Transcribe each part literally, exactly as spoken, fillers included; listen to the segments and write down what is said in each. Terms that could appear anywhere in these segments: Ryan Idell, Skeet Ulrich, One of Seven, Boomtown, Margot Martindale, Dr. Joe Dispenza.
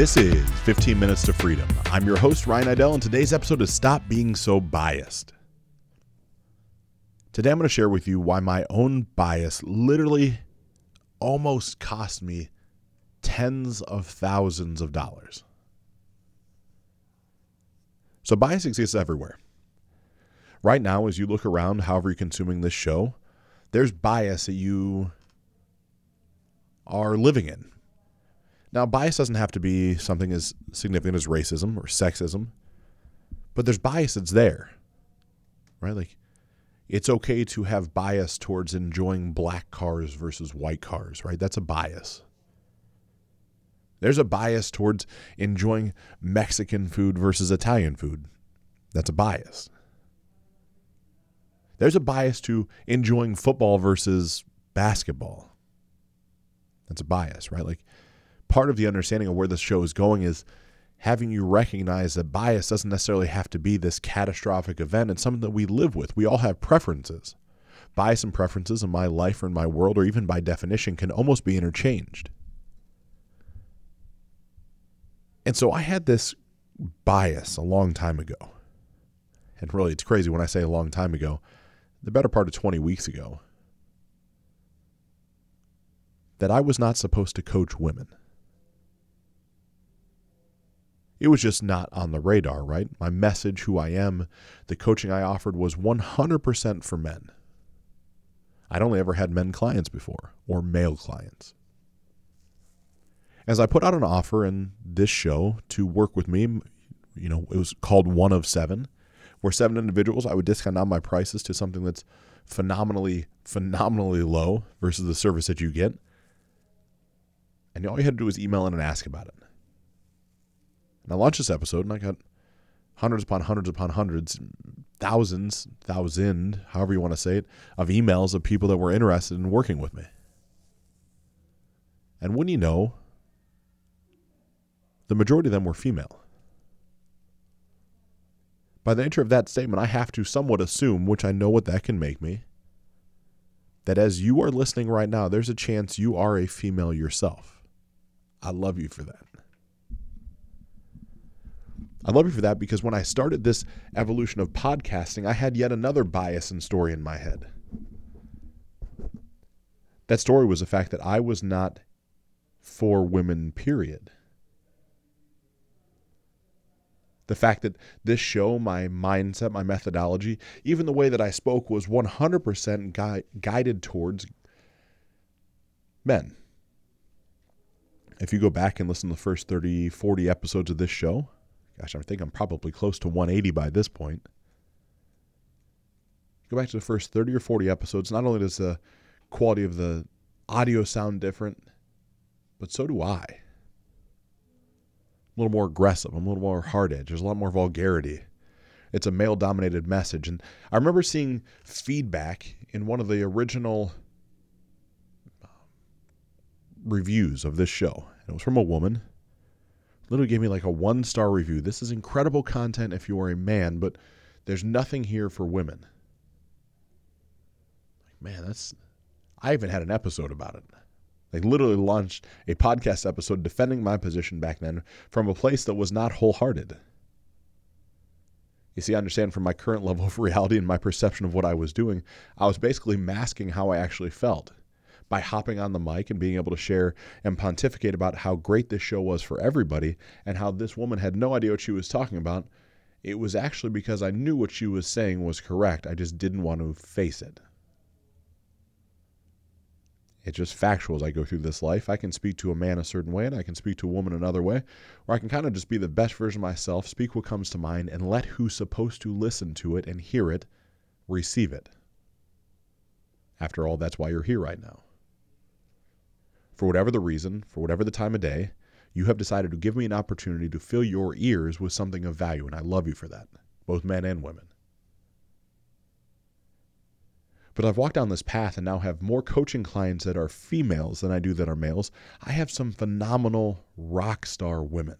This is fifteen minutes to Freedom. I'm your host, Ryan Idell, and today's episode is Stop Being So Biased. Today I'm going to share with you why my own bias literally almost cost me tens of thousands of dollars. So bias exists everywhere. Right now, as you look around, however you're consuming this show, there's bias that you are living in. Now, bias doesn't have to be something as significant as racism or sexism, but there's bias that's there, right? Like, it's okay to have bias towards enjoying black cars versus white cars, right? That's a bias. There's a bias towards enjoying Mexican food versus Italian food. That's a bias. There's a bias to enjoying football versus basketball. That's a bias, right? Like, part of the understanding of where this show is going is having you recognize that bias doesn't necessarily have to be this catastrophic event. It's something that we live with. We all have preferences. Bias and preferences in my life or in my world, or even by definition, can almost be interchanged. And so I had this bias a long time ago. And really, it's crazy when I say a long time ago, the better part of twenty weeks ago, that I was not supposed to coach women. It was just not on the radar, right? My message, who I am, the coaching I offered was one hundred percent for men. I'd only ever had men clients before, or male clients. As I put out an offer in this show to work with me, you know, it was called One of Seven, where seven individuals, I would discount down my prices to something that's phenomenally, phenomenally low versus the service that you get. And all you had to do was email in and ask about it. And I launched this episode and I got hundreds upon hundreds upon hundreds, thousands, thousand, however you want to say it, of emails of people that were interested in working with me. And wouldn't you know, the majority of them were female. By the nature of that statement, I have to somewhat assume, which I know what that can make me, that as you are listening right now, there's a chance you are a female yourself. I love you for that. I love you for that because when I started this evolution of podcasting, I had yet another bias and story in my head. That story was the fact that I was not for women, period. The fact that this show, my mindset, my methodology, even the way that I spoke was one hundred percent gui- guided towards men. If you go back and listen to the first thirty, forty episodes of this show, gosh, I think I'm probably close to one eighty by this point. Go back to the first thirty or forty episodes. Not only does the quality of the audio sound different, but so do I. I'm a little more aggressive. I'm a little more hard-edged. There's a lot more vulgarity. It's a male-dominated message. And I remember seeing feedback in one of the original reviews of this show. It was from a woman. Literally gave me like a one-star review. This is incredible content if you are a man, but there's nothing here for women. Like, man, that's... I even had an episode about it. They literally launched a podcast episode defending my position back then from a place that was not wholehearted. You see, I understand from my current level of reality and my perception of what I was doing, I was basically masking how I actually felt by hopping on the mic and being able to share and pontificate about how great this show was for everybody and how this woman had no idea what she was talking about. It was actually because I knew what she was saying was correct. I just didn't want to face it. It's just factual as I go through this life. I can speak to a man a certain way and I can speak to a woman another way, or I can kind of just be the best version of myself, speak what comes to mind, and let who's supposed to listen to it and hear it receive it. After all, that's why you're here right now. For whatever the reason, for whatever the time of day, you have decided to give me an opportunity to fill your ears with something of value, and I love you for that, both men and women. But I've walked down this path and now have more coaching clients that are females than I do that are males. I have some phenomenal rock star women,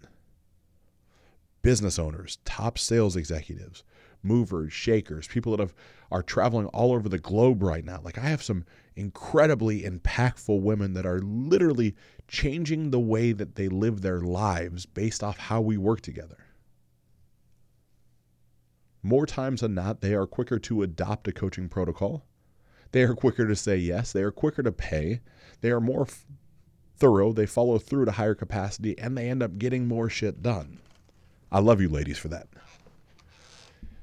business owners, top sales executives, movers, shakers, people that have, are traveling all over the globe right now. Like, I have some incredibly impactful women that are literally changing the way that they live their lives based off how we work together. More times than not, they are quicker to adopt a coaching protocol. They are quicker to say yes. They are quicker to pay. They are more f- thorough. They follow through to higher capacity, and they end up getting more shit done. I love you ladies for that.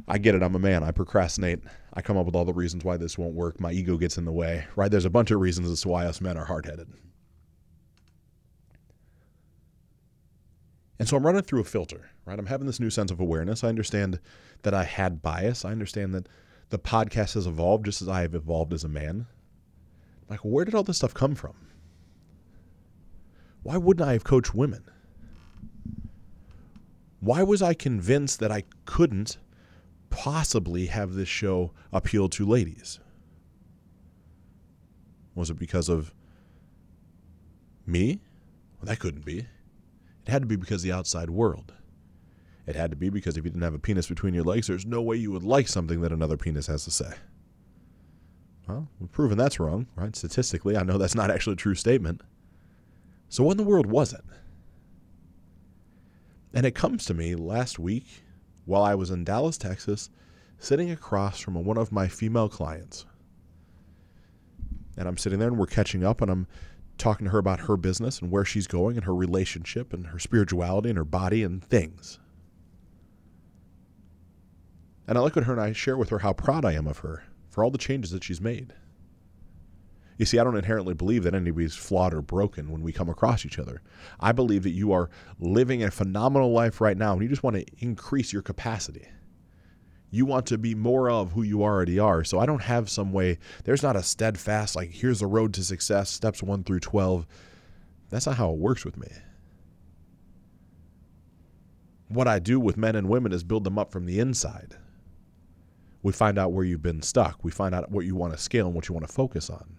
I get it. I'm a man. I procrastinate. I come up with all the reasons why this won't work. My ego gets in the way, right? There's a bunch of reasons as to why us men are hard-headed. And so I'm running through a filter, right? I'm having this new sense of awareness. I understand that I had bias. I understand that the podcast has evolved just as I have evolved as a man. Like, where did all this stuff come from? Why wouldn't I have coached women? Why was I convinced that I couldn't possibly have this show appeal to ladies? Was it because of me? Well, that couldn't be. It had to be because of the outside world. It had to be because if you didn't have a penis between your legs, there's no way you would like something that another penis has to say. Well, we've proven that's wrong, right? Statistically, I know that's not actually a true statement. So what in the world was it? And it comes to me last week while I was in Dallas, Texas, sitting across from one of my female clients. And I'm sitting there and we're catching up and I'm talking to her about her business and where she's going and her relationship and her spirituality and her body and things. And I look at her and I share with her how proud I am of her for all the changes that she's made. You see, I don't inherently believe that anybody's flawed or broken when we come across each other. I believe that you are living a phenomenal life right now and you just want to increase your capacity. You want to be more of who you already are. So I don't have some way, there's not a steadfast, like, here's the road to success, steps one through twelve. That's not how it works with me. What I do with men and women is build them up from the inside. We find out where you've been stuck. We find out what you want to scale and what you want to focus on.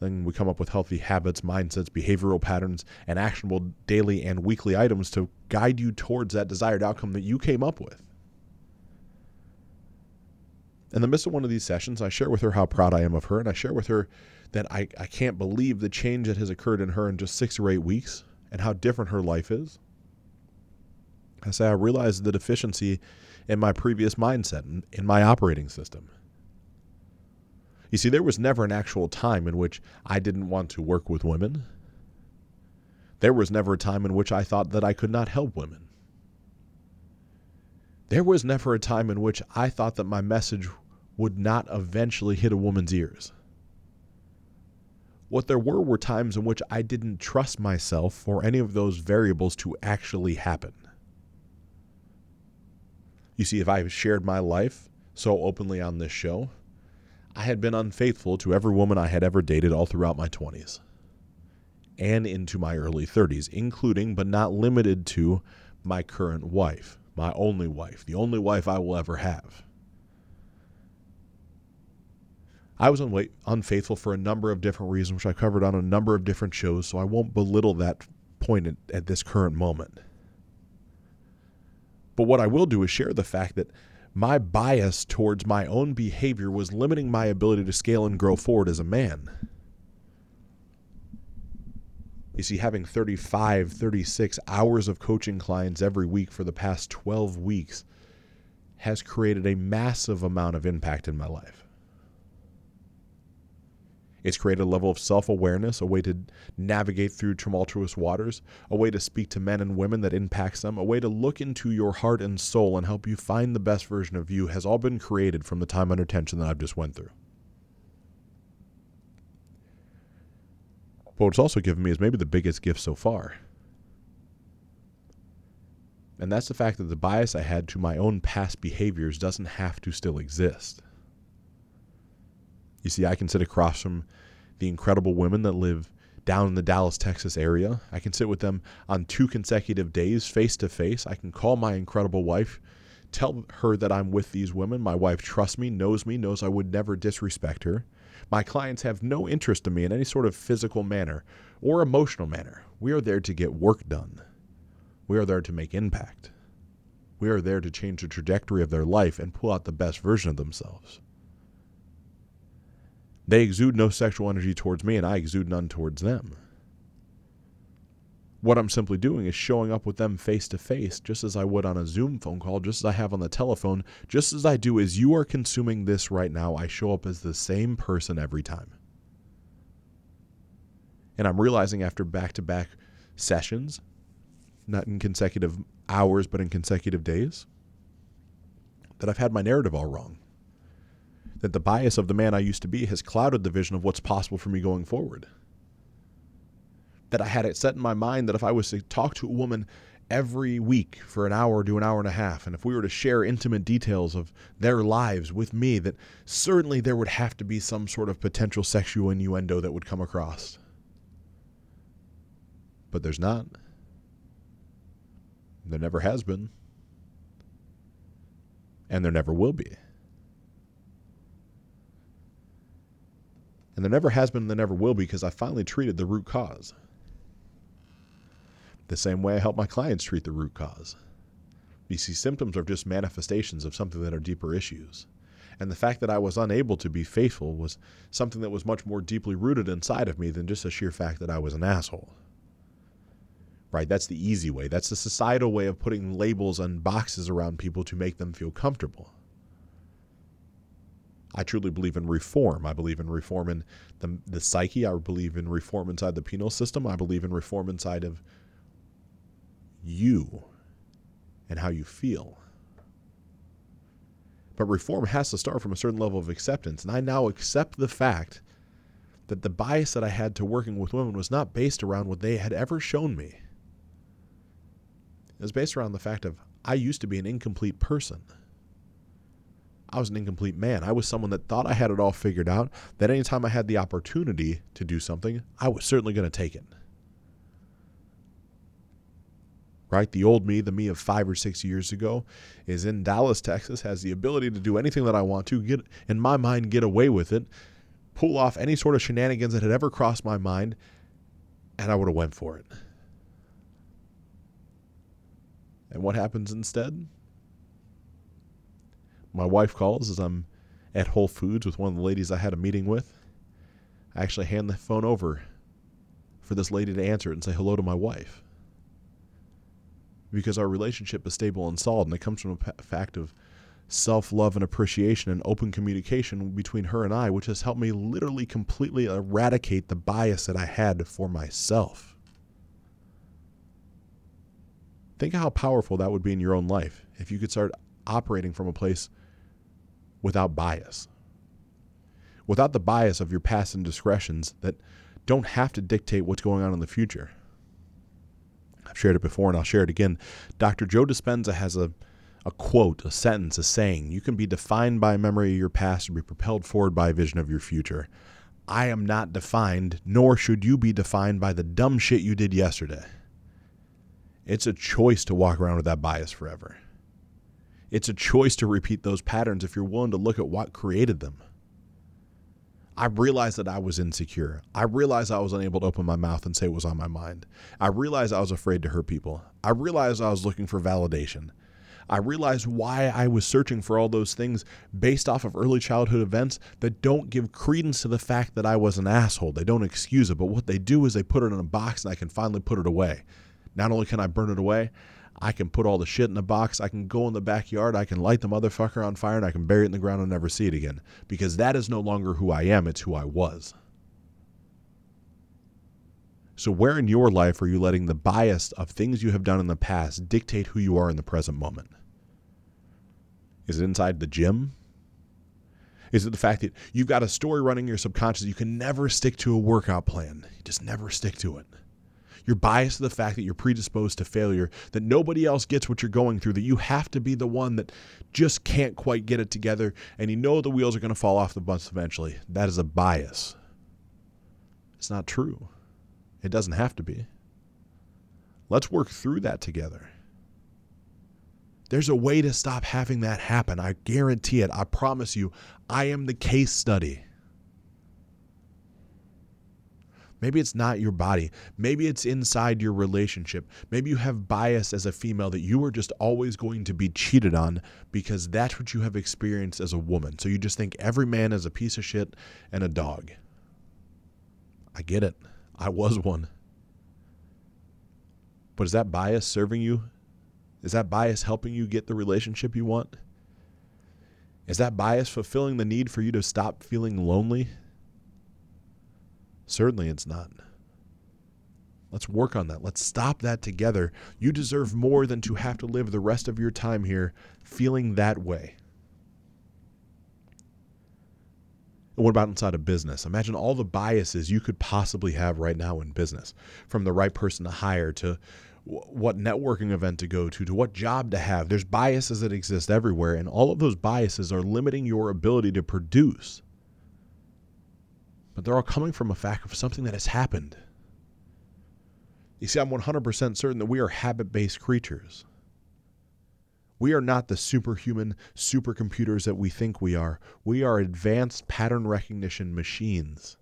Then we come up with healthy habits, mindsets, behavioral patterns, and actionable daily and weekly items to guide you towards that desired outcome that you came up with. In the midst of one of these sessions, I share with her how proud I am of her, and I share with her that I, I can't believe the change that has occurred in her in just six or eight weeks and how different her life is. I say I realized the deficiency in my previous mindset, in, in my operating system. You see, there was never an actual time in which I didn't want to work with women. There was never a time in which I thought that I could not help women. There was never a time in which I thought that my message would not eventually hit a woman's ears. What there were were times in which I didn't trust myself for any of those variables to actually happen. You see, if I shared my life so openly on this show, I had been unfaithful to every woman I had ever dated all throughout my twenties and into my early thirties, including but not limited to my current wife, my only wife, the only wife I will ever have. I was unfaithful for a number of different reasons, which I covered on a number of different shows, so I won't belittle that point at, at this current moment. But what I will do is share the fact that my bias towards my own behavior was limiting my ability to scale and grow forward as a man. You see, having thirty-five, thirty-six hours of coaching clients every week for the past twelve weeks has created a massive amount of impact in my life. It's created a level of self-awareness, a way to navigate through tumultuous waters, a way to speak to men and women that impacts them, a way to look into your heart and soul and help you find the best version of you has all been created from the time under tension that I've just went through. But what's also given me is maybe the biggest gift so far. And that's the fact that the bias I had to my own past behaviors doesn't have to still exist. You see, I can sit across from the incredible women that live down in the Dallas, Texas area. I can sit with them on two consecutive days, face to face. I can call my incredible wife, tell her that I'm with these women. My wife trusts me, knows me, knows I would never disrespect her. My clients have no interest in me in any sort of physical manner or emotional manner. We are there to get work done. We are there to make impact. We are there to change the trajectory of their life and pull out the best version of themselves. They exude no sexual energy towards me, and I exude none towards them. What I'm simply doing is showing up with them face to face, just as I would on a Zoom phone call, just as I have on the telephone, just as I do as you are consuming this right now. I show up as the same person every time. And I'm realizing after back-to-back sessions, not in consecutive hours, but in consecutive days, that I've had my narrative all wrong. That the bias of the man I used to be has clouded the vision of what's possible for me going forward. That I had it set in my mind that if I was to talk to a woman every week for an hour to an hour and a half, and if we were to share intimate details of their lives with me, that certainly there would have to be some sort of potential sexual innuendo that would come across. But there's not. There never has been. And there never will be. And there never has been and there never will be because I finally treated the root cause. The same way I help my clients treat the root cause. You see, symptoms are just manifestations of something that are deeper issues. And the fact that I was unable to be faithful was something that was much more deeply rooted inside of me than just the sheer fact that I was an asshole. Right? That's the easy way. That's the societal way of putting labels and boxes around people to make them feel comfortable. I truly believe in reform. I believe in reform in the, the psyche. I believe in reform inside the penal system. I believe in reform inside of you and how you feel. But reform has to start from a certain level of acceptance. And I now accept the fact that the bias that I had to working with women was not based around what they had ever shown me. It was based around the fact of I used to be an incomplete person. I was an incomplete man. I was someone that thought I had it all figured out, that anytime I had the opportunity to do something, I was certainly going to take it. Right? The old me, the me of five or six years ago, is in Dallas, Texas, has the ability to do anything that I want to, get in my mind, get away with it, pull off any sort of shenanigans that had ever crossed my mind, and I would have went for it. And what happens instead? My wife calls as I'm at Whole Foods with one of the ladies I had a meeting with. I actually hand the phone over for this lady to answer it and say hello to my wife. Because our relationship is stable and solid, and it comes from a fact of self-love and appreciation and open communication between her and I, which has helped me literally completely eradicate the bias that I had for myself. Think how powerful that would be in your own life if you could start operating from a place without bias, without the bias of your past indiscretions that don't have to dictate what's going on in the future. I've shared it before and I'll share it again. Doctor Joe Dispenza has a, a quote, a sentence, a saying: you can be defined by a memory of your past and be propelled forward by a vision of your future. I am not defined, nor should you be defined by the dumb shit you did yesterday. It's a choice to walk around with that bias forever. It's a choice to repeat those patterns if you're willing to look at what created them. I realized that I was insecure. I realized I was unable to open my mouth and say what was on my mind. I realized I was afraid to hurt people. I realized I was looking for validation. I realized why I was searching for all those things based off of early childhood events that don't give credence to the fact that I was an asshole. They don't excuse it, but what they do is they put it in a box and I can finally put it away. Not only can I burn it away, I can put all the shit in a box, I can go in the backyard, I can light the motherfucker on fire, and I can bury it in the ground and never see it again. Because that is no longer who I am, it's who I was. So where in your life are you letting the bias of things you have done in the past dictate who you are in the present moment? Is it inside the gym? Is it the fact that you've got a story running in your subconscious, you can never stick to a workout plan? You just never stick to it. You're biased to the fact that you're predisposed to failure, that nobody else gets what you're going through, that you have to be the one that just can't quite get it together, and you know the wheels are going to fall off the bus eventually. That is a bias. It's not true. It doesn't have to be. Let's work through that together. There's a way to stop having that happen. I guarantee it. I promise you, I am the case study. Maybe it's not your body. Maybe it's inside your relationship. Maybe you have bias as a female that you are just always going to be cheated on because that's what you have experienced as a woman. So you just think every man is a piece of shit and a dog. I get it. I was one. But is that bias serving you? Is that bias helping you get the relationship you want? Is that bias fulfilling the need for you to stop feeling lonely? Certainly it's not. Let's work on that. Let's stop that together. You deserve more than to have to live the rest of your time here feeling that way. And what about inside of business? Imagine all the biases you could possibly have right now in business, from the right person to hire to what networking event to go to, to what job to have. There's biases that exist everywhere, and all of those biases are limiting your ability to produce. But they're all coming from a fact of something that has happened. You see, I'm one hundred percent certain that we are habit-based creatures. We are not the superhuman supercomputers that we think we are. We are advanced pattern recognition machines.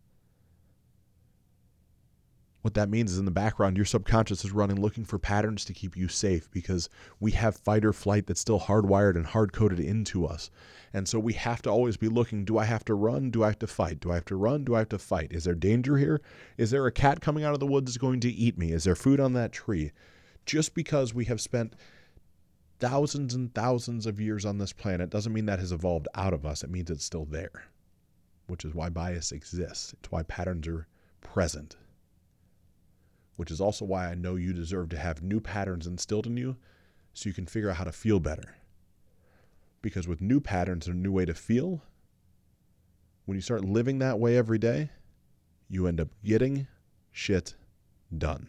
What that means is in the background, your subconscious is running, looking for patterns to keep you safe because we have fight or flight that's still hardwired and hard-coded into us. And so we have to always be looking, do I have to run? Do I have to fight? Do I have to run? Do I have to fight? Is there danger here? Is there a cat coming out of the woods that's going to eat me? Is there food on that tree? Just because we have spent thousands and thousands of years on this planet doesn't mean that has evolved out of us. It means it's still there, which is why bias exists. It's why patterns are present. Which is also why I know you deserve to have new patterns instilled in you so you can figure out how to feel better. Because with new patterns and a new way to feel, when you start living that way every day, you end up getting shit done.